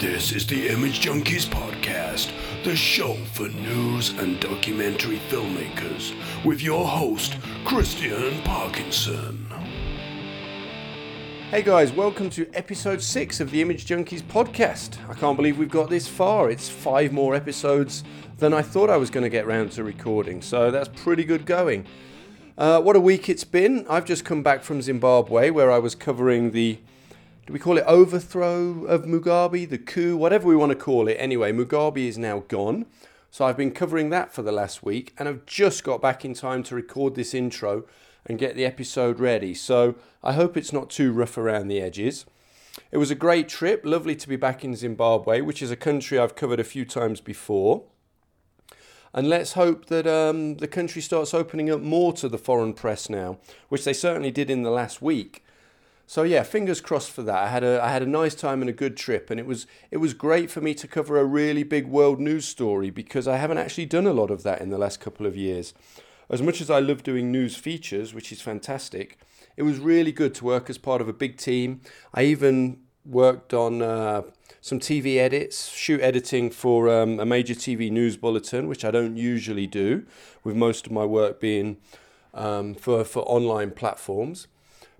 This is the Image Junkies podcast, the show for news and documentary filmmakers, with your host, Christian Parkinson. Hey guys, welcome to episode 6 of the Image Junkies podcast. I can't believe we've got this far. It's 5 more episodes than I thought I was going to get round to recording, so that's pretty good going. What a week it's been. I've just come back from Zimbabwe, where I was covering the... do we call it overthrow of Mugabe, the coup, whatever we want to call it. Anyway, Mugabe is now gone. So I've been covering that for the last week, and I've just got back in time to record this intro and get the episode ready. So I hope it's not too rough around the edges. It was a great trip. Lovely to be back in Zimbabwe, which is a country I've covered a few times before. And let's hope that the country starts opening up more to the foreign press now, which they certainly did in the last week. So yeah, fingers crossed for that. I had a nice time and a good trip, and it was great for me to cover a really big world news story, because I haven't actually done a lot of that in the last couple of years. As much as I love doing news features, which is fantastic, it was really good to work as part of a big team. I even worked on some TV edits, shoot editing for a major TV news bulletin, which I don't usually do, with most of my work being for online platforms.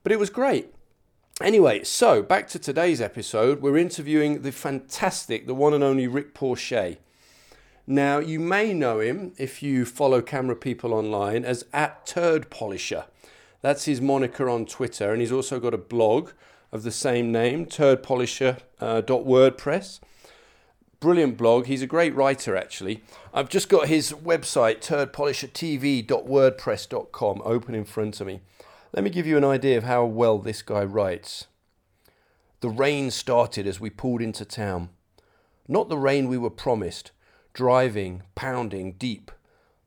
But it was great. Anyway, so back to today's episode. We're interviewing the fantastic, the one and only Rick Portier. Now, you may know him, if you follow camera people online, as @turdpolisher. That's his moniker on Twitter, and he's also got a blog of the same name, turdpolishertv.wordpress. Brilliant blog. He's a great writer, actually. I've just got his website, turdpolishertv.wordpress.com, open in front of me. Let me give you an idea of how well this guy writes. The rain started as we pulled into town. Not the rain we were promised. Driving, pounding, deep.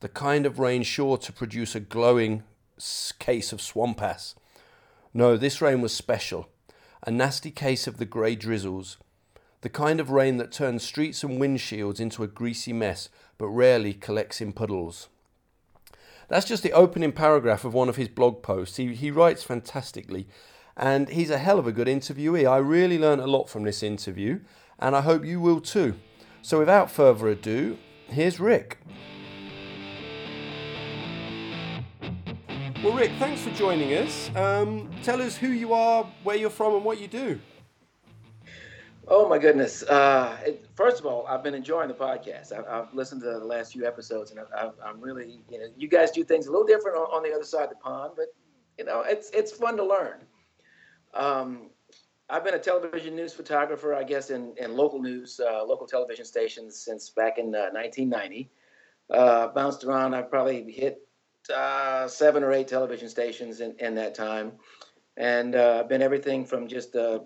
The kind of rain sure to produce a glowing case of swamp ass. No, this rain was special. A nasty case of the grey drizzles. The kind of rain that turns streets and windshields into a greasy mess, but rarely collects in puddles. That's just the opening paragraph of one of his blog posts. He writes fantastically, and he's a hell of a good interviewee. I really learned a lot from this interview, and I hope you will too. So without further ado, here's Rick. Well, Rick, thanks for joining us. Tell us who you are, where you're from, and what you do. Oh, my goodness. First of all, I've been enjoying the podcast. I've listened to the last few episodes, and I'm really, you guys do things a little different on the other side of the pond, but, it's fun to learn. I've been a television news photographer, I guess, in local news, local television stations since back in 1990. Bounced around. I've probably hit 7 or 8 television stations in that time, and been everything from just the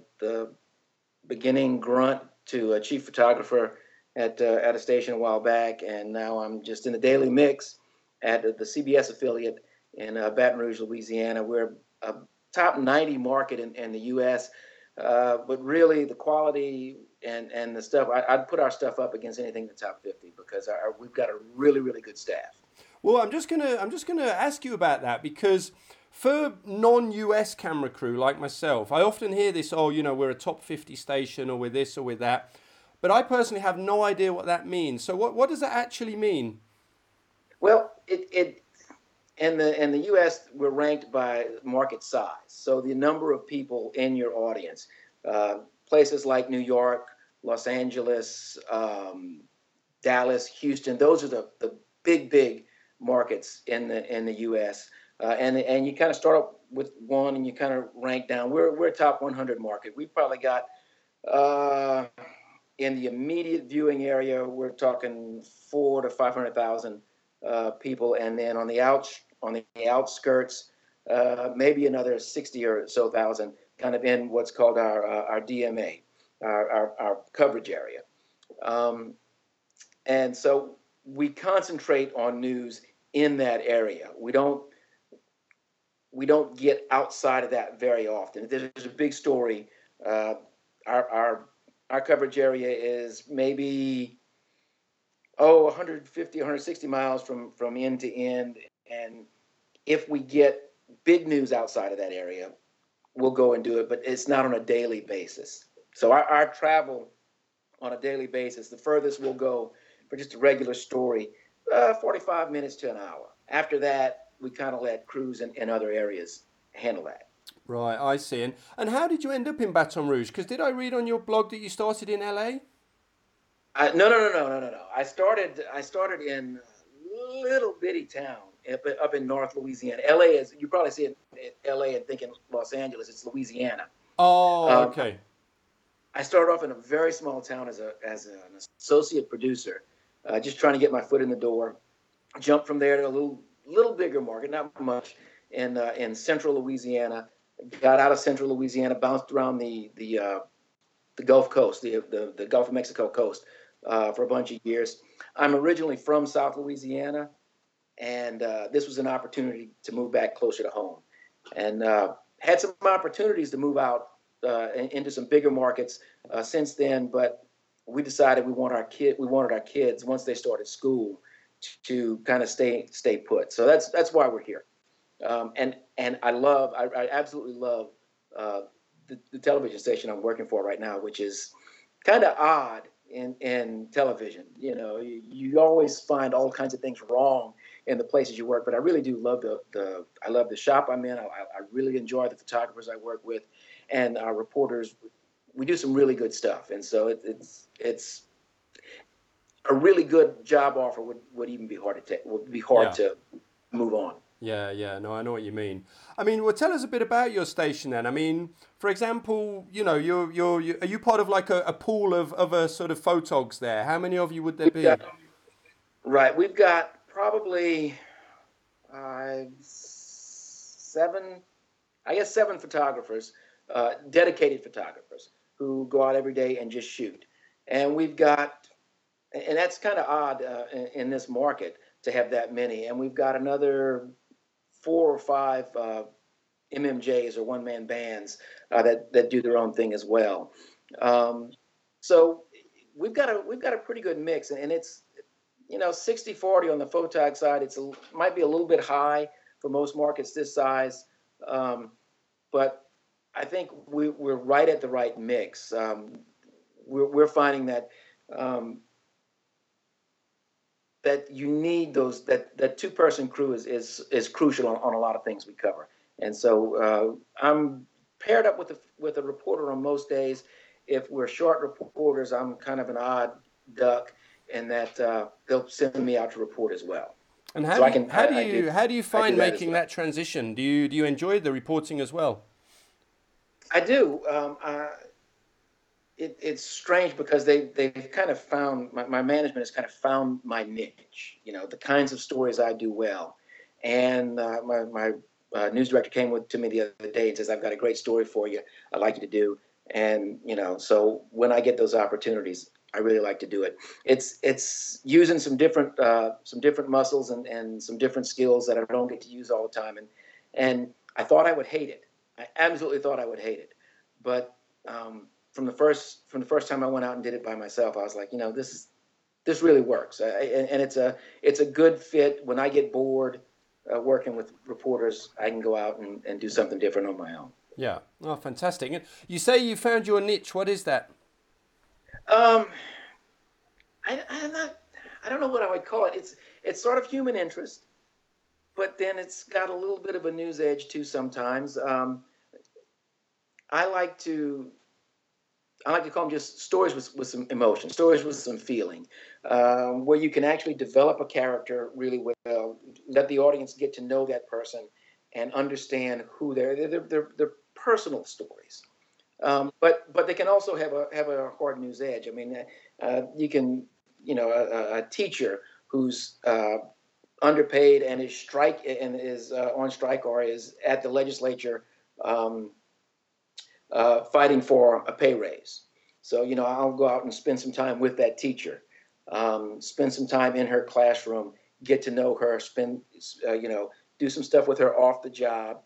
beginning grunt to a chief photographer at a station a while back, and now I'm just in the daily mix at the CBS affiliate in Baton Rouge, Louisiana. We're a top 90 market in the U.S., but really the quality and the stuff, I'd put our stuff up against anything in the top 50, because we've got a really, really good staff. Well, I'm just gonna ask you about that, because for non-US camera crew like myself, I often hear this, we're a top 50 station, or we're this, or we're that. But I personally have no idea what that means. So what does that actually mean? Well, it in the US, we're ranked by market size. So the number of people in your audience. Places like New York, Los Angeles, Dallas, Houston, those are the big markets in the US. And you kind of start up with one, and you kind of rank down. We're a top 100 market. We've probably got, in the immediate viewing area, we're talking 400,000 to 500,000 people, and then on the outskirts, maybe another 60,000 or so, kind of in what's called our DMA, our coverage area, and so we concentrate on news in that area. We don't get outside of that very often. If there's a big story, our coverage area is maybe 150, 160 miles from end to end. And if we get big news outside of that area, we'll go and do it, but it's not on a daily basis. So our travel on a daily basis. The furthest we'll go for just a regular story, 45 minutes to an hour. After that, we kind of let crews and other areas handle that. Right, I see. And how did you end up in Baton Rouge? Because did I read on your blog that you started in L.A.? No. I started in a little bitty town up in North Louisiana. L.A. is, you probably see it in L.A. and thinking Los Angeles, it's Louisiana. Oh, okay. I started off in a very small town as an associate producer, just trying to get my foot in the door. Jumped from there to a little bigger market, not much, in central Louisiana. Got out of central Louisiana, bounced around the Gulf Coast, the Gulf of Mexico coast, for a bunch of years. I'm originally from South Louisiana, and this was an opportunity to move back closer to home, and had some opportunities to move out into some bigger markets since then. But we decided we wanted our kids once they started school to kind of stay put. So that's why we're here. And I absolutely love the television station I'm working for right now, which is kind of odd in television. You know, you always find all kinds of things wrong in the places you work, but I really do love I love the shop I'm in. I really enjoy the photographers I work with, and our reporters. We do some really good stuff, and so it's a really good job offer would even be hard to take. Would be hard to move on. Yeah, no, I know what you mean. I mean, well, tell us a bit about your station then. I mean, for example, you know, you're are you part of like a pool of a sort of photogs there? How many of you would there be? Right, we've got probably seven photographers, dedicated photographers who go out every day and just shoot. And we've got, and that's kind of odd in this market to have that many. And we've got another 4 or 5 MMJs or one-man bands that do their own thing as well. So we've got a pretty good mix, and it's, you know, 60-40 on the photog side. Might be a little bit high for most markets this size, but I think we're right at the right mix. We're finding that that you need those, that two-person crew is crucial on a lot of things we cover. And so I'm paired up with a reporter on most days. If we're short reporters, I'm kind of an odd duck in that they'll send me out to report as well. And how do you find making that transition? Do you enjoy the reporting as well? I do. It's strange because they've kind of found, my management has kind of found my niche, you know, the kinds of stories I do well. And my news director came to me the other day and says, I've got a great story for you I'd like you to do. And, you know, so when I get those opportunities, I really like to do it. It's using some different muscles and some different skills that I don't get to use all the time. And I thought I would hate it. I absolutely thought I would hate it. But, From the first time I went out and did it by myself, I was like, you know, this really works, and it's a good fit. When I get bored working with reporters, I can go out and do something different on my own. Yeah, oh, fantastic! And you say you found your niche. What is that? I don't know what I would call it. It's sort of human interest, but then it's got a little bit of a news edge too sometimes. I like to call them just stories with some emotion, stories with some feeling, where you can actually develop a character really well, let the audience get to know that person and understand who they're personal stories. But they can also have a hard news edge. I mean, you can, you know, a teacher who's underpaid and is on strike or is at the legislature, fighting for a pay raise. So, you know, I'll go out and spend some time with that teacher, spend some time in her classroom, get to know her, do some stuff with her off the job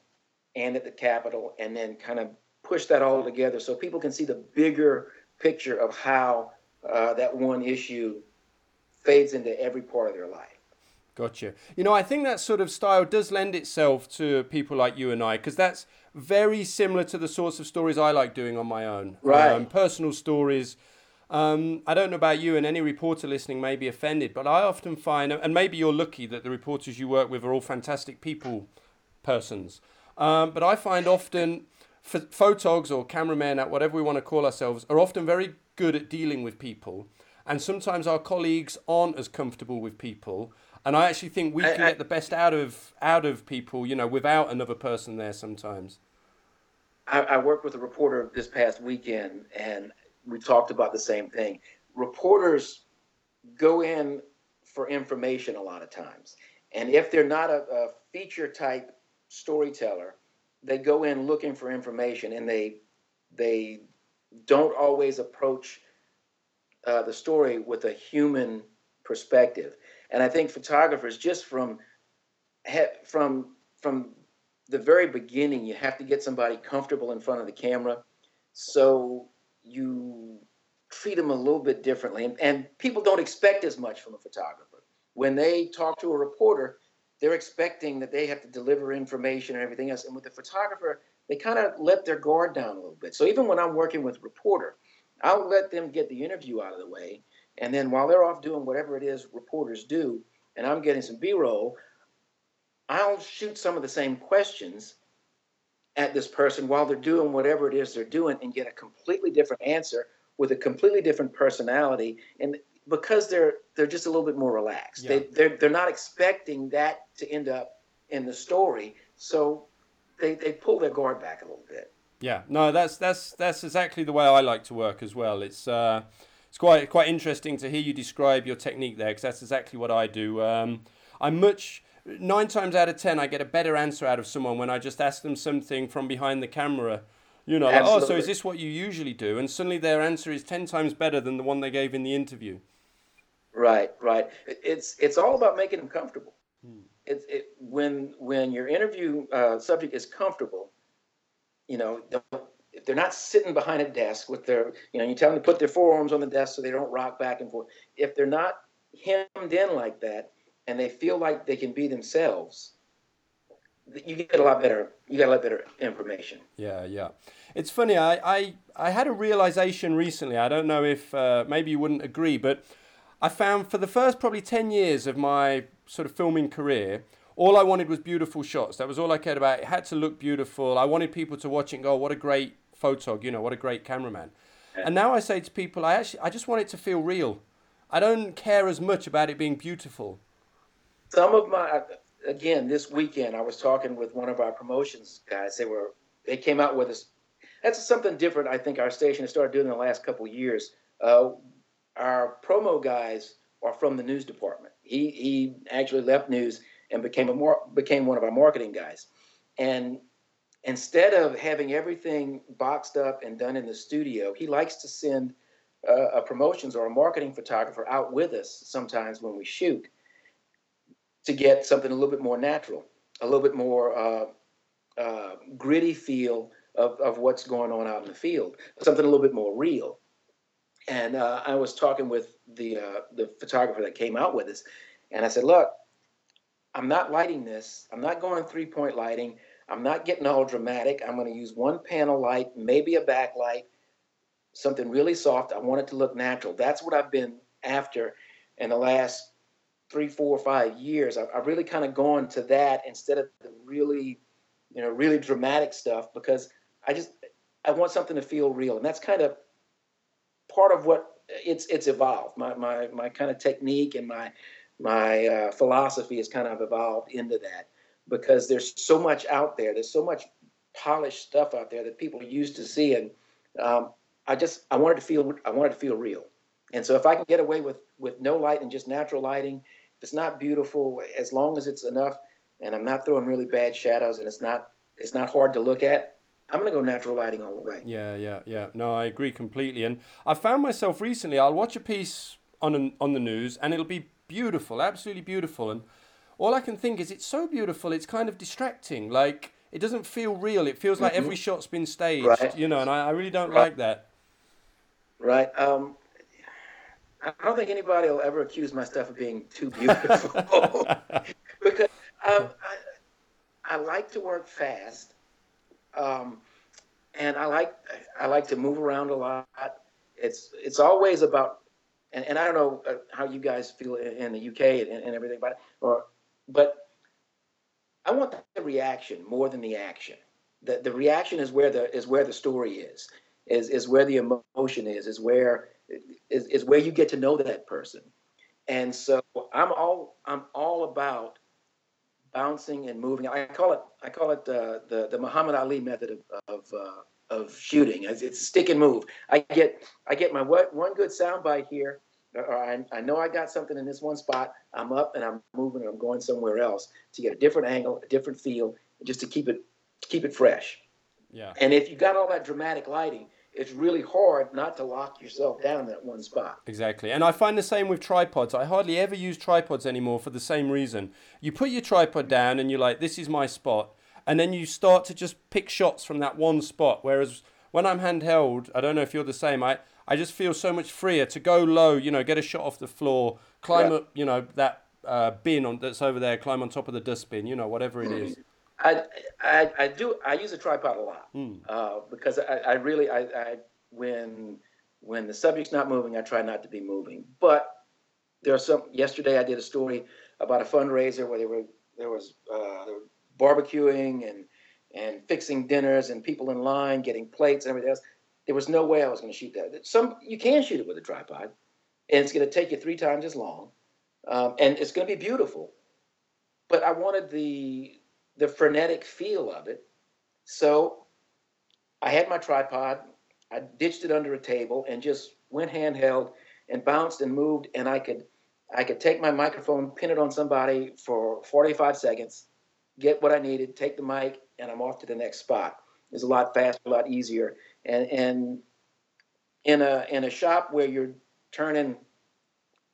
and at the Capitol, and then kind of push that all together so people can see the bigger picture of how that one issue fades into every part of their life. Gotcha. You know, I think that sort of style does lend itself to people like you and I, because that's very similar to the sorts of stories I like doing on my own. Right. Personal stories, I don't know about you, and any reporter listening may be offended, but I often find, and maybe you're lucky that the reporters you work with are all fantastic people persons, but I find often photogs or cameramen, at whatever we want to call ourselves, are often very good at dealing with people, and sometimes our colleagues aren't as comfortable with people, and I actually think we can get the best out of people, you know, without another person there sometimes. I worked with a reporter this past weekend, and we talked about the same thing. Reporters go in for information a lot of times. And if they're not a feature type storyteller, they go in looking for information, and they don't always approach the story with a human perspective. And I think photographers, just from the very beginning, you have to get somebody comfortable in front of the camera. So you treat them a little bit differently. And people don't expect as much from a photographer. When they talk to a reporter, they're expecting that they have to deliver information and everything else. And with the photographer, they kind of let their guard down a little bit. So even when I'm working with a reporter, I'll let them get the interview out of the way. And then while they're off doing whatever it is reporters do, and I'm getting some B-roll, I'll shoot some of the same questions at this person while they're doing whatever it is they're doing, and get a completely different answer with a completely different personality. And because they're just a little bit more relaxed. Yeah. They're not expecting that to end up in the story. So they pull their guard back a little bit. Yeah, no, that's exactly the way I like to work as well. It's quite interesting to hear you describe your technique there, because that's exactly what I do. I'm much... 9 times out of 10, I get a better answer out of someone when I just ask them something from behind the camera. You know, like, oh, so is this what you usually do? And suddenly their answer is 10 times better than the one they gave in the interview. Right. It's all about making them comfortable. When your interview subject is comfortable, you know, if they're not sitting behind a desk with their, you know, you tell them to put their forearms on the desk so they don't rock back and forth. If they're not hemmed in like that, and they feel like they can be themselves, you get a lot better. You get a lot better information. Yeah. It's funny. I had a realization recently. I don't know if maybe you wouldn't agree, but I found for the first probably 10 years of my sort of filming career, all I wanted was beautiful shots. That was all I cared about. It had to look beautiful. I wanted people to watch it and go, what a great photog, you know, what a great cameraman. Yeah. And now I say to people, I just want it to feel real. I don't care as much about it being beautiful. Some of my, again, this weekend, I was talking with one of our promotions guys. They came out with us. That's something different I think our station has started doing in the last couple of years. Our promo guys are from the news department. He actually left news and became one of our marketing guys. And instead of having everything boxed up and done in the studio, he likes to send a promotions or a marketing photographer out with us sometimes when we shoot, to get something a little bit more natural, a little bit more gritty feel of what's going on out in the field, something a little bit more real. And I was talking with the photographer that came out with us, and I said, look, I'm not lighting this. I'm not going 3-point lighting. I'm not getting all dramatic. I'm going to use one panel light, maybe a backlight, something really soft. I want it to look natural. That's what I've been after in the last 3, 4, 5 years. I've really kind of gone to that instead of the really dramatic stuff, because I want something to feel real. And that's kind of part of what it's evolved. My kind of technique and my philosophy has kind of evolved into that, because there's so much out there. There's so much polished stuff out there that people are used to seeing. I wanted to feel real. And so if I can get away with no light and just natural lighting, it's not beautiful, as long as it's enough and I'm not throwing really bad shadows and it's not hard to look at, I'm going to go natural lighting all the way. Yeah. No, I agree completely. And I found myself recently, I'll watch a piece on the news and it'll be beautiful, absolutely beautiful. And all I can think is, it's so beautiful, it's kind of distracting. Like, it doesn't feel real. It feels like every shot's been staged, right. You know, and I really don't like that. Right. I don't think anybody will ever accuse my stuff of being too beautiful because I like to work fast, and I like to move around a lot. it's always about, and I don't know how you guys feel in the UK and everything about it, but I want the reaction more than the action. The reaction is where the story is where the emotion is where you get to know that person. And so I'm all about bouncing and moving. I call it the Muhammad Ali method of shooting. It's stick and move. I get my one good soundbite here, or I know I got something in this one spot. I'm up and I'm moving and I'm going somewhere else to get a different angle, a different feel, just to keep it fresh. Yeah. And if you got all that dramatic lighting, it's really hard not to lock yourself down in that one spot. Exactly. And I find the same with tripods. I hardly ever use tripods anymore for the same reason. You put your tripod down and you're like, this is my spot. And then you start to just pick shots from that one spot. Whereas when I'm handheld, I don't know if you're the same, I just feel so much freer to go low, you know, get a shot off the floor, climb up, you know, that bin that's over there, climb on top of the dustbin, you know, whatever it is. I use a tripod a lot because I really when the subject's not moving, I try not to be moving. But there are some. Yesterday I did a story about a fundraiser where they were barbecuing and fixing dinners and people in line getting plates and everything else. There was no way I was going to shoot that. You can shoot it with a tripod, and it's going to take you 3 times as long, and it's going to be beautiful. But I wanted the frenetic feel of it. So I had my tripod, I ditched it under a table and just went handheld and bounced and moved, and I could take my microphone, pin it on somebody for 45 seconds, get what I needed, take the mic, and I'm off to the next spot. It's a lot faster, a lot easier. And in a shop where you're turning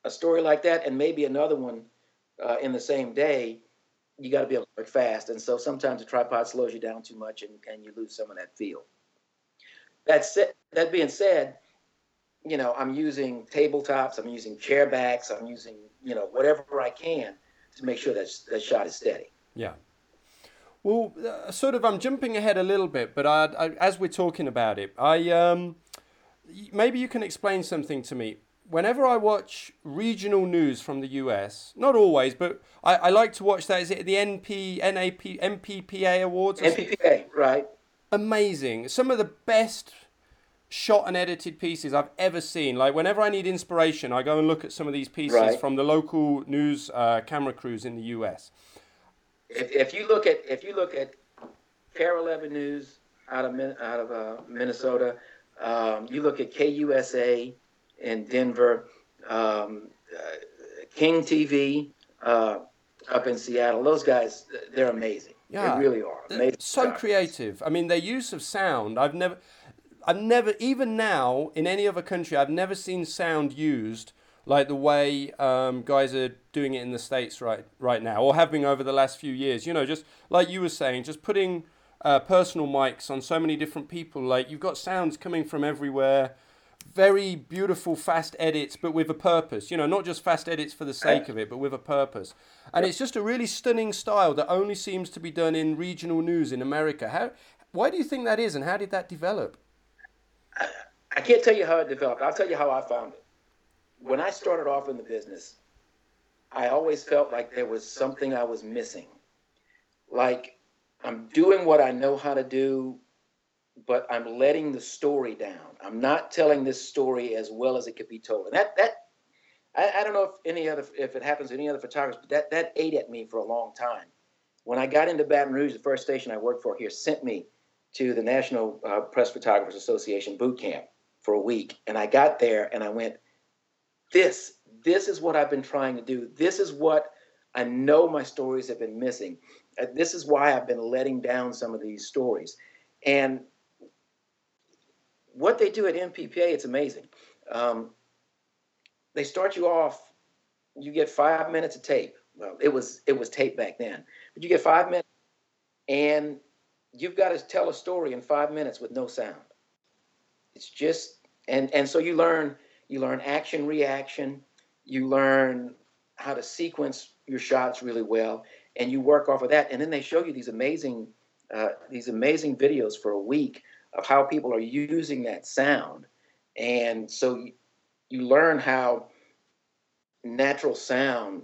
a story like that and maybe another one in the same day, you got to be able to work fast. And so sometimes a tripod slows you down too much and you lose some of that feel. That being said, you know, I'm using tabletops, I'm using chair backs, I'm using, you know, whatever I can to make sure that shot is steady. Yeah. Well, I'm jumping ahead a little bit, but I as we're talking about it, maybe you can explain something to me. Whenever I watch regional news from the US, not always, but I like to watch that. Is it the NPPA awards? NPPA, right. Amazing. Some of the best shot and edited pieces I've ever seen. Like whenever I need inspiration, I go and look at some of these pieces from the local news camera crews in the US. If you look at Care 11 News out of Minnesota, you look at KUSA in Denver, King TV up in Seattle. Those guys, they're amazing. Yeah. They really are. Amazing. So creative. I mean, their use of sound, I've never, even now, in any other country, I've never seen sound used like the way guys are doing it in the States right now, or have been over the last few years. You know, just like you were saying, just putting personal mics on so many different people. Like, you've got sounds coming from everywhere. Very beautiful fast edits, but with a purpose, you know, not just fast edits for the sake of it, but with a purpose. And it's just a really stunning style that only seems to be done in regional news in America. Why do you think that is, and how did that develop? I can't tell you how it developed. I'll tell you how I found it. When I started off in the business, I always felt like there was something I was missing. Like, I'm doing what I know how to do, but I'm letting the story down. I'm not telling this story as well as it could be told. And I don't know if it happens to any other photographers, but that ate at me for a long time. When I got into Baton Rouge, the first station I worked for here sent me to the National Press Photographers Association boot camp for a week. And I got there and I went, this is what I've been trying to do. This is what I know my stories have been missing. This is why I've been letting down some of these stories. And what they do at MPPA, it's amazing. They start you off, you get 5 minutes of tape. Well, it was tape back then. But you get 5 minutes, and you've got to tell a story in 5 minutes with no sound. It's just, and so you learn action, reaction. You learn how to sequence your shots really well, and you work off of that. And then they show you these amazing videos for a week of how people are using that sound And so you learn how natural sound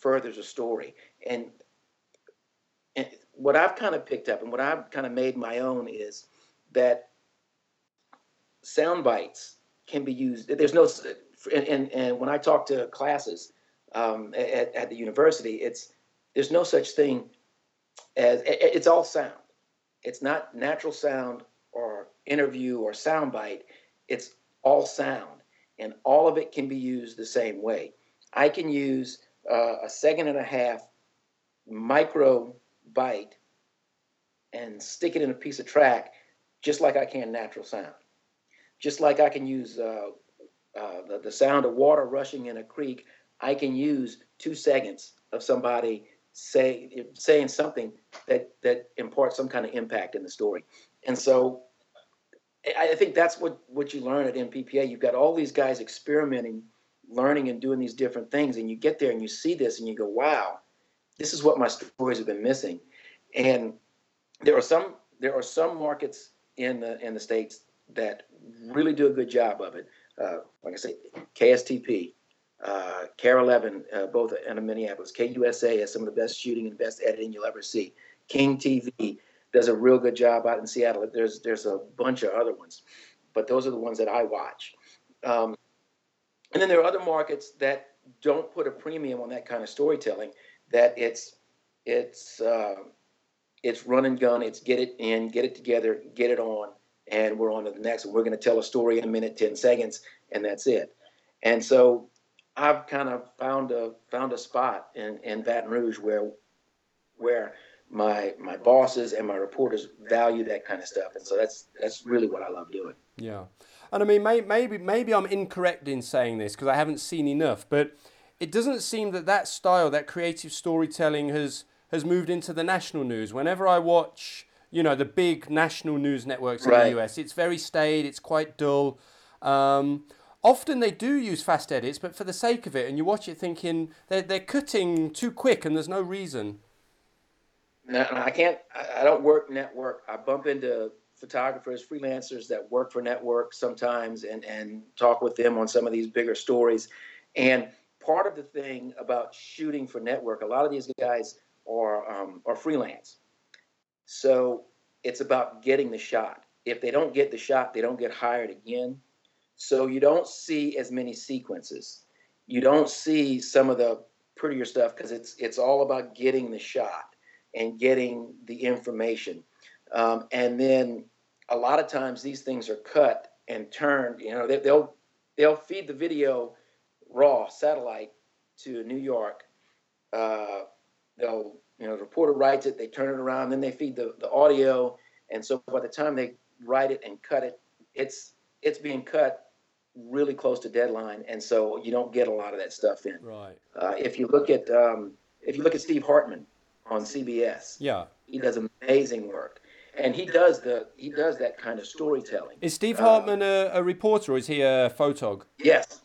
furthers a story. And what I've kind of picked up and what I've kind of made my own is that sound bites can be used. There's no, and when I talk to classes at the university, there's no such thing as, it's all sound. It's not natural sound or interview or sound bite. It's all sound, and all of it can be used the same way. I can use a 1.5 second micro bite and stick it in a piece of track just like I can natural sound. Just like I can use the sound of water rushing in a creek, I can use 2 seconds of somebody saying something that imparts some kind of impact in the story. And so I think that's what you learn at NPPA. You've got all these guys experimenting, learning and doing these different things, and you get there and you see this and you go, wow, this is what my stories have been missing. And there are some markets in the States that really do a good job of it. Like I say, KSTP, Care 11, both out of Minneapolis, KUSA has some of the best shooting and best editing you'll ever see. King TV does a real good job out in Seattle. There's a bunch of other ones, but those are the ones that I watch. And then there are other markets that don't put a premium on that kind of storytelling, that it's run and gun, it's get it in, get it together, get it on, and we're on to the next. We're going to tell a story in a minute, 10 seconds, and that's it. And so I've kind of found a spot in Baton Rouge where my bosses and my reporters value that kind of stuff. And so that's really what I love doing. Yeah. And I mean, maybe I'm incorrect in saying this because I haven't seen enough, but it doesn't seem that style, that creative storytelling has moved into the national news. Whenever I watch, the big national news networks in the US, it's very staid, it's quite dull. Often they do use fast edits, but for the sake of it, and you watch it thinking they're cutting too quick and there's no reason. No, I don't work network. I bump into photographers, freelancers that work for network sometimes and talk with them on some of these bigger stories. And part of the thing about shooting for network, a lot of these guys are freelance. So it's about getting the shot. If they don't get the shot, they don't get hired again. So you don't see as many sequences. You don't see some of the prettier stuff because it's all about getting the shot and getting the information. And then a lot of times these things are cut and turned. They'll feed the video raw satellite to New York. The reporter writes it, they turn it around, then they feed the audio. And so by the time they write it and cut it, it's being cut really close to deadline. And so you don't get a lot of that stuff in. Right. If you look at Steve Hartman on CBS, yeah, he does amazing work. And he does that kind of storytelling. Is Steve Hartman a reporter or is he a photog? Yes.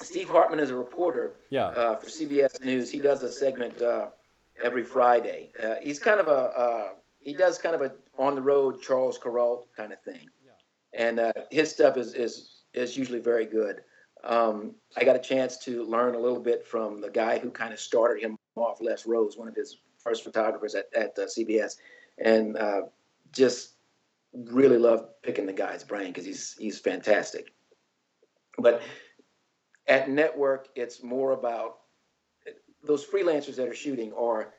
Steve Hartman is a reporter for CBS News. He does a segment every Friday. He's kind of he does kind of a on-the-road Charles Carroll kind of thing. Yeah. And his stuff is usually very good. I got a chance to learn a little bit from the guy who kind of started him off, Les Rose, one of his first photographers at CBS, and just really love picking the guy's brain because he's fantastic. But at network, it's more about those freelancers that are shooting or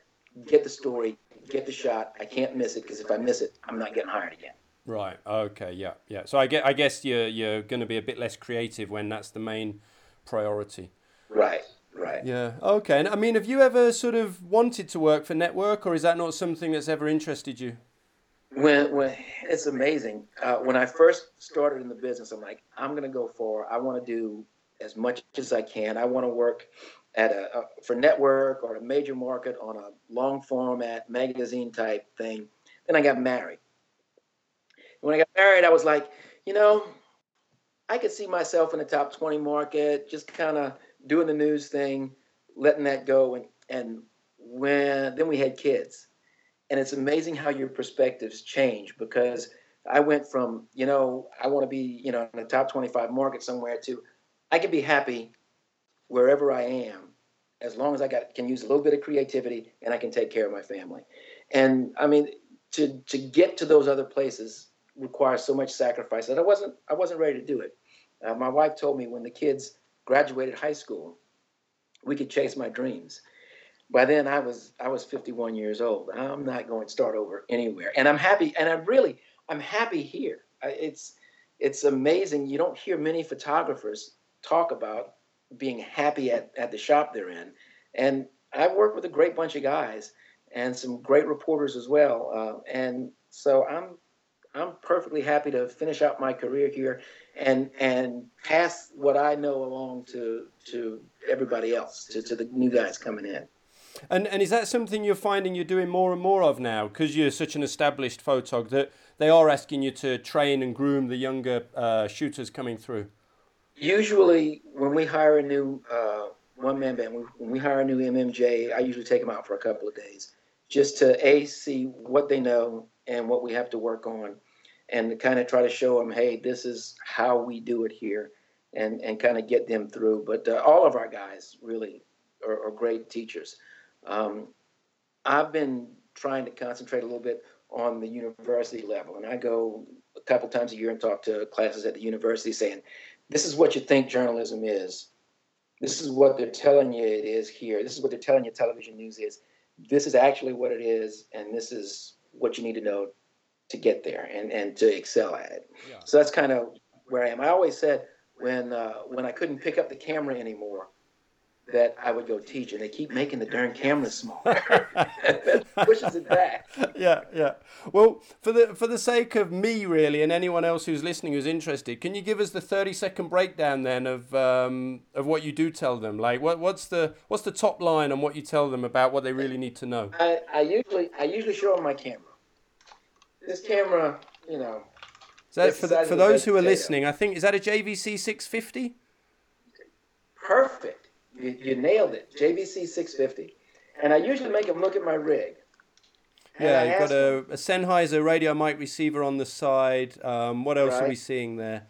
get the story, get the shot. I can't miss it because if I miss it, I'm not getting hired again. Right. Okay. Yeah. Yeah. So I guess you're going to be a bit less creative when that's the main priority. Right. Right. Yeah. Okay. And I mean, have you ever sort of wanted to work for network, or is that not something that's ever interested you? When it's amazing. When I first started in the business, I'm like, I'm going to go I want to do as much as I can. I want to work at for network or a major market on a long format magazine type thing. Then I got married. When I got married, I was like, I could see myself in the top 20 market, just kind of doing the news thing, letting that go. And then we had kids. And it's amazing how your perspectives change because I went from, you know, I want to be, you know, in the top 25 market somewhere to I can be happy wherever I am, as long as I can use a little bit of creativity and I can take care of my family. And I mean, to get to those other places requires so much sacrifice that I wasn't ready to do it. My wife told me when the kids graduated high school, we could chase my dreams. By then I was 51 years old. I'm not going to start over anywhere. And I'm happy. And I'm happy here. It's amazing. You don't hear many photographers talk about being happy at the shop they're in. And I've worked with a great bunch of guys and some great reporters as well. And so I'm perfectly happy to finish out my career here and pass what I know along to everybody else, to the new guys coming in. And is that something you're finding you're doing more and more of now? Because you're such an established photog that they are asking you to train and groom the younger shooters coming through. Usually when we hire a new one-man band, when we hire a new MMJ, I usually take them out for a couple of days just to, A, see what they know and what we have to work on, and to kind of try to show them, hey, this is how we do it here, and kind of get them through. But all of our guys really are great teachers. I've been trying to concentrate a little bit on the university level, and I go a couple times a year and talk to classes at the university saying, this is what you think journalism is. This is what they're telling you it is here. This is what they're telling you television news is. This is actually what it is, and this is what you need to know to get there and to excel at it. Yeah. So that's kind of where I am. I always said when I couldn't pick up the camera anymore, that I would go teach, and they keep making the darn cameras smaller. Pushes it back. Yeah. Well, for the sake of me, really, and anyone else who's listening who's interested, can you give us the 30-second breakdown then of what you do tell them? Like, what's the top line on what you tell them about what they really need to know? I usually show them my camera. This camera, you know. Is that for those who are listening? I think, is that a JVC 650? Perfect. You nailed it, JVC 650. And I usually make them look at my rig. Yeah, you've got a Sennheiser radio mic receiver on the side. What else are we seeing there?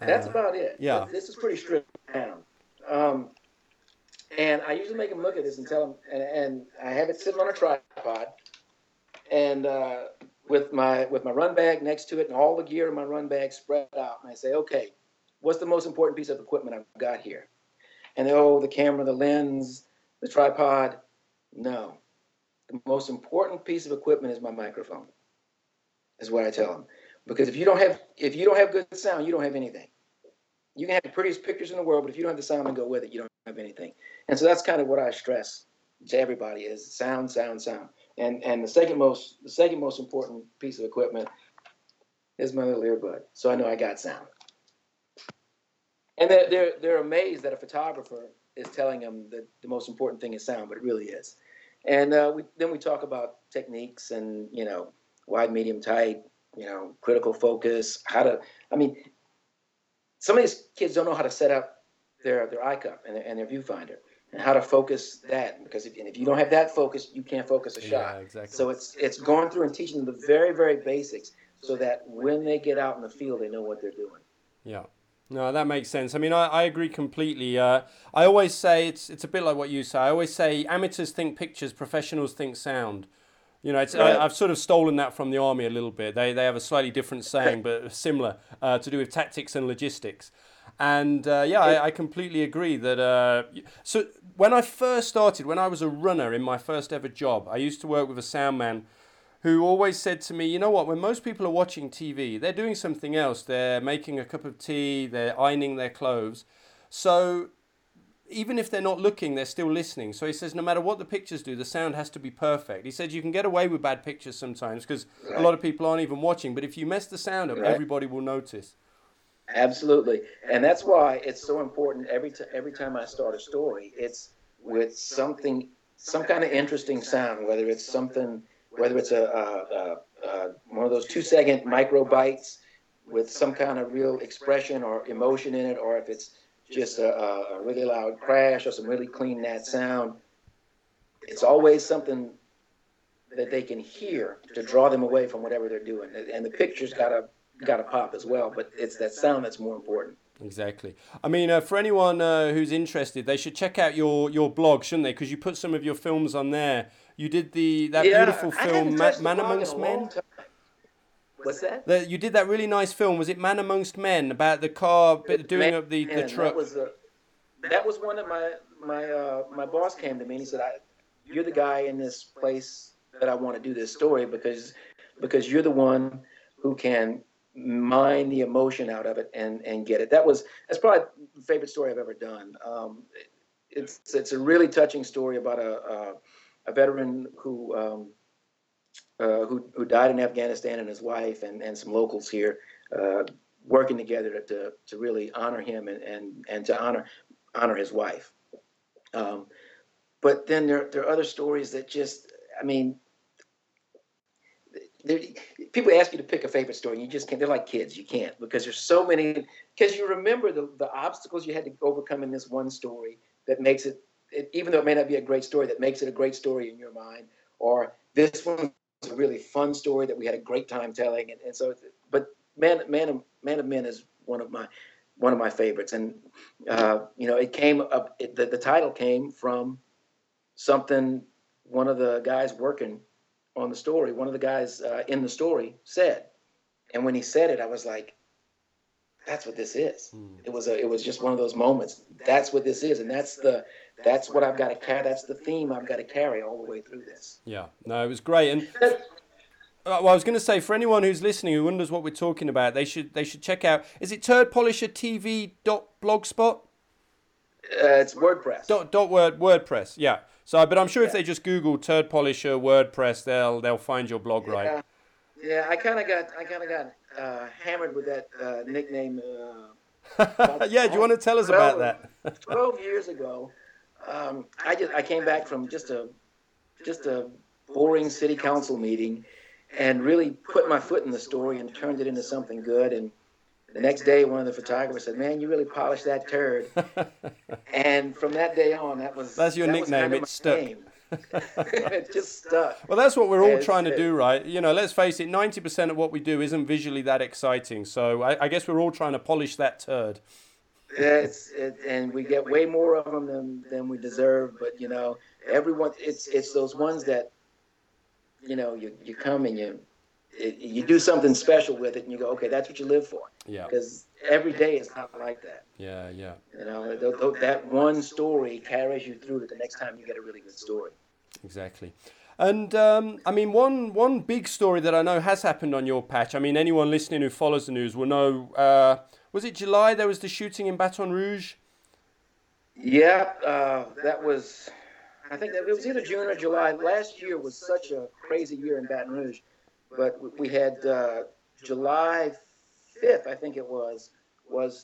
That's about it. Yeah. This is pretty stripped down. And I usually make them look at this and tell them, and I have it sitting on a tripod, and with my run bag next to it and all the gear in my run bag spread out. And I say, okay, what's the most important piece of equipment I've got here? And the camera, the lens, the tripod. No. The most important piece of equipment is my microphone, is what I tell them. Because if you don't have good sound, you don't have anything. You can have the prettiest pictures in the world, but if you don't have the sound to go with it, you don't have anything. And so that's kind of what I stress to everybody is sound. And the second most important piece of equipment is my little earbud. So I know I got sound. And they're amazed that a photographer is telling them that the most important thing is sound, but it really is. And then we talk about techniques and, you know, wide, medium, tight, you know, critical focus, some of these kids don't know how to set up their eye cup and their viewfinder and how to focus that. Because if you don't have that focus, you can't focus a shot. Yeah, exactly. So it's going through and teaching them the very, very basics so that when they get out in the field, they know what they're doing. Yeah. No, that makes sense. I mean, I agree completely. I always say, it's a bit like what you say. I always say amateurs think pictures, professionals think sound. You know, I've sort of stolen that from the Army a little bit. They have a slightly different saying, but similar, to do with tactics and logistics. And I completely agree that... So when I first started, when I was a runner in my first ever job, I used to work with a sound man who always said to me, you know what, when most people are watching TV, they're doing something else. They're making a cup of tea, they're ironing their clothes. So even if they're not looking, they're still listening. So he says, no matter what the pictures do, the sound has to be perfect. He said, you can get away with bad pictures sometimes because a lot of people aren't even watching. But if you mess the sound up, everybody will notice. Absolutely. And that's why it's so important every time I start a story, it's with something, some kind of interesting sound, whether it's something... whether it's a one of those 2-second micro bites with some kind of real expression or emotion in it, or if it's just a really loud crash or some really clean nat sound, it's always something that they can hear to draw them away from whatever they're doing. And the picture's gotta pop as well, but it's that sound that's more important. Exactly. I mean, for anyone who's interested, they should check out your blog, shouldn't they? Because you put some of your films on there. You did that beautiful film, Man Amongst Men. What's that? You did that really nice film. Was it Man Amongst Men, about the car doing up the truck? That was one that my boss came to me and he said, "You're the guy in this place that I want to do this story because you're the one who can mine the emotion out of it and get it." That's probably the favorite story I've ever done. It's a really touching story about a veteran who died in Afghanistan, and his wife and some locals here working together to really honor him and to honor his wife. But then there are other stories that just, I mean, people ask you to pick a favorite story, and you just can't. They're like kids. You can't, because there's so many. Because you remember the obstacles you had to overcome in this one story that makes it, even though it may not be a great story, that makes it a great story in your mind. Or this one's a really fun story that we had a great time telling. And so, but Man of Men is one of my favorites. And it came up. The title came from something one of the guys working on the story, one of the guys in the story said, and when he said it, I was like, "That's what this is." It was just one of those moments. That's what this is, and that's what I've got to carry. That's the theme I've got to carry all the way through this. Yeah, no, it was great. And well, I was going to say, for anyone who's listening who wonders what we're talking about, they should check out. Is it turdpolishertv.blogspot? It's WordPress. WordPress. Yeah. So, but I'm sure if they just Google Turd Polisher WordPress, they'll find your blog, right? Yeah, I kind of got hammered with that nickname. Do you want to tell us about that? 12 years ago, I came back from just a boring city council meeting, and really put my foot in the story and turned it into something good. And the next day, one of the photographers said, "Man, you really polished that turd." And from that day on, that's your nickname. It stuck. It just stuck. Well, that's what we're all trying to do, right? You know, let's face it, 90% of what we do isn't visually that exciting. So I guess we're all trying to polish that turd. And we get way more of them than we deserve. But, you know, everyone, it's those ones that, you know, you come and you do something special with it, and you go, okay, that's what you live for. Yeah. Because every day is not like that. Yeah, yeah. You know, that one story carries you through to the next time you get a really good story. Exactly. And, I mean, one big story that I know has happened on your patch, I mean, anyone listening who follows the news will know, was it July there was the shooting in Baton Rouge? Yeah, I think that it was either June or July. Last year was such a crazy year in Baton Rouge. But we had July 5th, I think it was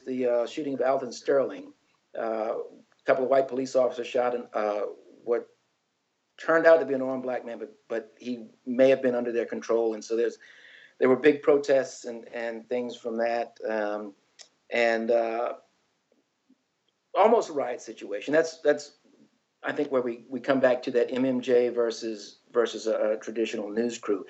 the shooting of Alton Sterling. A couple of white police officers shot what turned out to be an armed black man, but he may have been under their control. And so there were big protests and things from that, and almost a riot situation. That's I think where we come back to that MMJ versus a traditional news crew.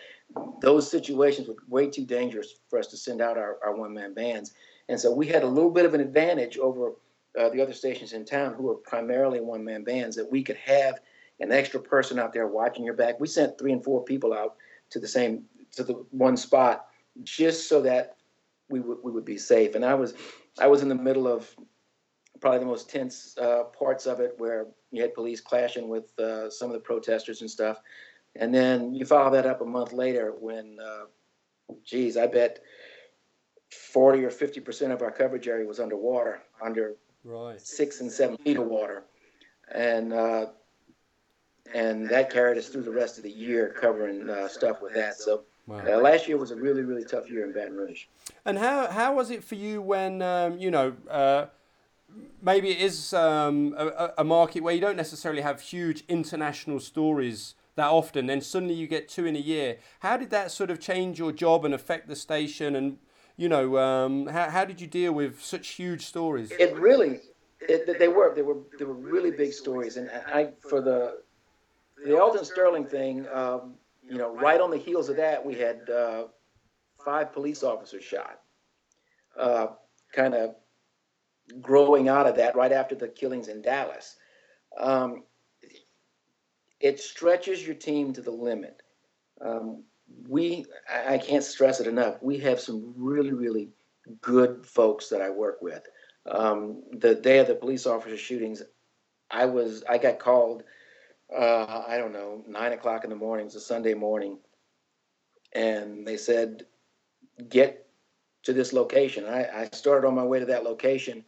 Those situations were way too dangerous for us to send out our one-man bands. And so we had a little bit of an advantage over the other stations in town who were primarily one-man bands, that we could have an extra person out there watching your back. We sent 3 and 4 people out to the one spot just so that we would be safe. And I was in the middle of probably the most tense parts of it, where you had police clashing with some of the protesters and stuff. And then you follow that up a month later when, I bet 40 or 50% of our coverage area was underwater, under 6 and 7 feet of water. And that carried us through the rest of the year covering stuff with that. So last year was a really, really tough year in Baton Rouge. And how was it for you when, maybe it is a market where you don't necessarily have huge international stories that often, then suddenly you get 2 in a year. How did that sort of change your job and affect the station? And, how did you deal with such huge stories? It really, they were really big stories. And for the Alton Sterling thing, you know, right on the heels of that, we had 5 police officers shot. Kind of growing out of that right after the killings in Dallas. It stretches your team to the limit. I can't stress it enough, we have some really, really good folks that I work with. The day of the police officer shootings, I got called, I don't know, 9 o'clock in the morning. It's a Sunday morning. And they said, get to this location. I started on my way to that location,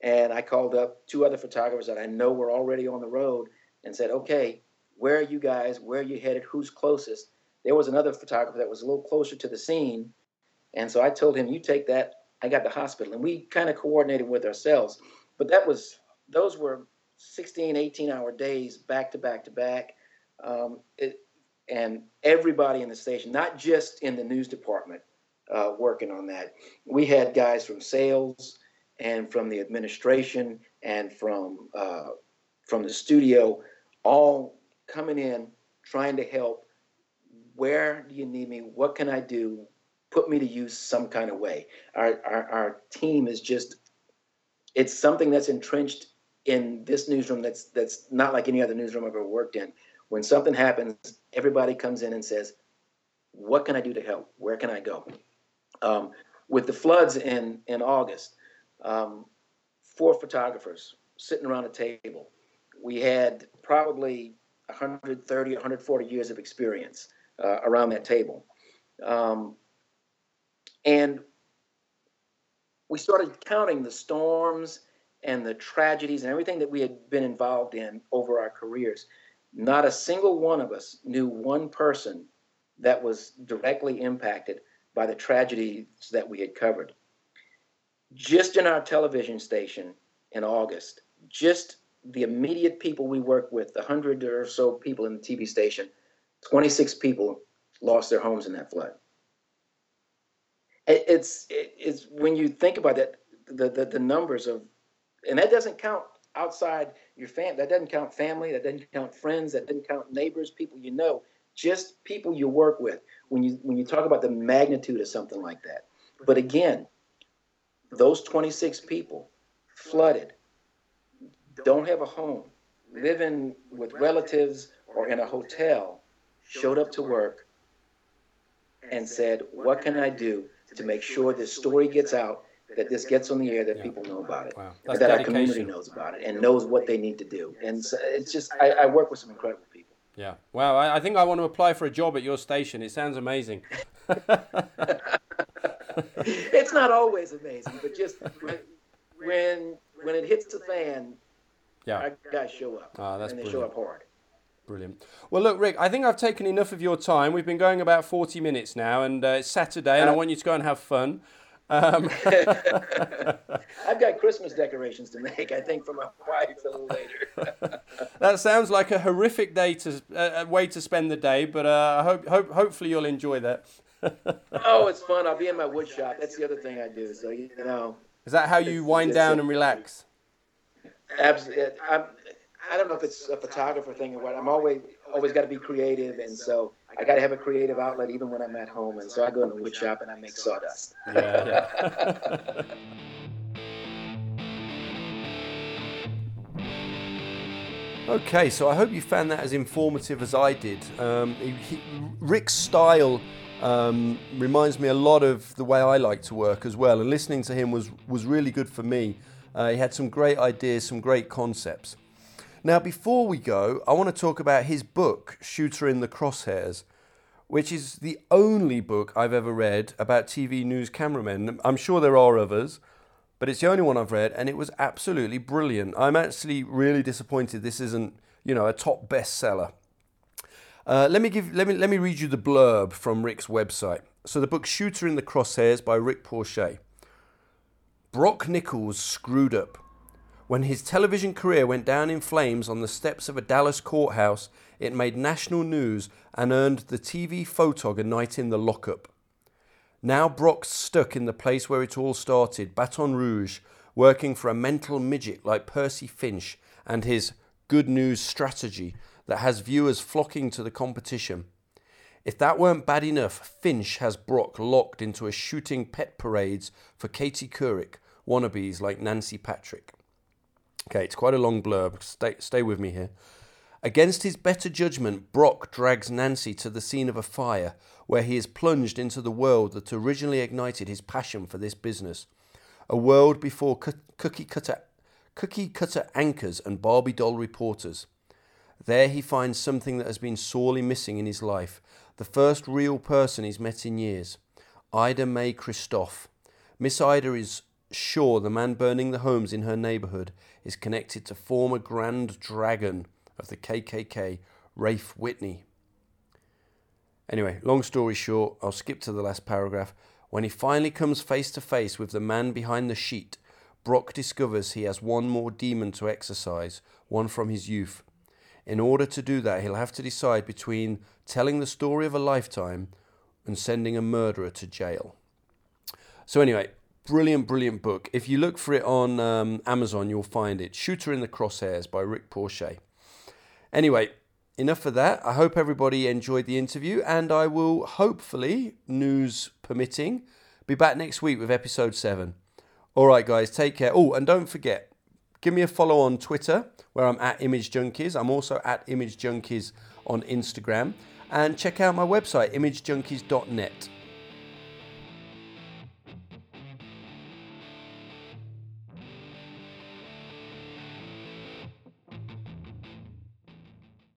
and I called up 2 other photographers that I know were already on the road and said, okay, where are you guys? Where are you headed? Who's closest? There was another photographer that was a little closer to the scene. And so I told him, you take that. I got the hospital. And we kind of coordinated with ourselves. But those were 16, 18-hour days back to back to back. And everybody in the station, not just in the news department, working on that. We had guys from sales and from the administration and from the studio all coming in, trying to help. Where do you need me? What can I do? Put me to use some kind of way. Our team is just, it's something that's entrenched in this newsroom that's not like any other newsroom I've ever worked in. When something happens, everybody comes in and says, what can I do to help? Where can I go? With the floods in August, 4 photographers sitting around a table. We had probably 130, 140 years of experience around that table. And we started counting the storms and the tragedies and everything that we had been involved in over our careers. Not a single one of us knew one person that was directly impacted by the tragedies that we had covered. Just in our television station in August, just the immediate people we worked with, the 100 or so people in the TV station, 26 people lost their homes in that flood. It's when you think about that, the numbers of, and that doesn't count outside your family, that doesn't count family, that doesn't count friends, that doesn't count neighbors, people you know, just people you work with, when you talk about the magnitude of something like that. But again, those 26 people flooded, don't have a home, living with relatives or in a hotel, showed up to work and said, what can I do to make sure this story gets out, that this gets on the air, that people know about it, that our community knows about it and knows what they need to do. And so it's just, I work with some incredible people. Yeah. Wow. I think I want to apply for a job at your station. It sounds amazing. It's not always amazing, but just when it hits the fan, yeah, our guys show up. Ah, that's and they brilliant. Show up hard. Brilliant. Well, look, Rick, I think I've taken enough of your time. We've been going about 40 minutes now, and it's Saturday, and I want you to go and have fun. I've got Christmas decorations to make, I think, for my wife a little later. That sounds like a horrific day way to spend the day, but I hopefully you'll enjoy that. Oh, it's fun. I'll be in my wood shop. That's the other thing I do. So, you know. Is that how you wind down and relax? Absolutely. I don't know if it's a photographer thing or what. I'm always got to be creative, and so I got to have a creative outlet even when I'm at home, and so I go in the wood shop and I make sawdust. Yeah. Okay, so I hope you found that as informative as I did. Rick's style reminds me a lot of the way I like to work as well, and listening to him was really good for me. He had some great ideas, some great concepts. Now, before we go, I want to talk about his book, Shooter in the Crosshairs, which is the only book I've ever read about TV news cameramen. I'm sure there are others, but it's the only one I've read, and it was absolutely brilliant. I'm actually really disappointed this isn't, you know, a top bestseller. Let me read you the blurb from Rick's website. So the book Shooter in the Crosshairs by Rick Portier. Brock Nichols screwed up. When his television career went down in flames on the steps of a Dallas courthouse, it made national news and earned the TV photog a night in the lockup. Now Brock's stuck in the place where it all started, Baton Rouge, working for a mental midget like Percy Finch and his good news strategy that has viewers flocking to the competition. If that weren't bad enough, Finch has Brock locked into a shooting pet parades for Katie Couric wannabes like Nancy Patrick. Okay, it's quite a long blurb. Stay with me here. Against his better judgment, Brock drags Nancy to the scene of a fire where he is plunged into the world that originally ignited his passion for this business. A world before cookie cutter anchors and Barbie doll reporters. There he finds something that has been sorely missing in his life. The first real person he's met in years. Ida Mae Christophe. Miss Ida is sure the man burning the homes in her neighbourhood is connected to former Grand Dragon of the KKK, Rafe Whitney. Anyway, long story short, I'll skip to the last paragraph. When he finally comes face to face with the man behind the sheet, Brock discovers he has one more demon to exorcise, one from his youth. In order to do that, he'll have to decide between telling the story of a lifetime and sending a murderer to jail. So anyway, brilliant book. If you look for it on Amazon, you'll find it. Shooter in the Crosshairs by Rick Portier. Anyway, enough of that. I hope everybody enjoyed the interview, and I will hopefully, news permitting, be back next week with episode 7. All right, guys, take care. Oh, and don't forget, give me a follow on Twitter, where I'm at Image Junkies. I'm also at Image Junkies on Instagram. And check out my website, imagejunkies.net.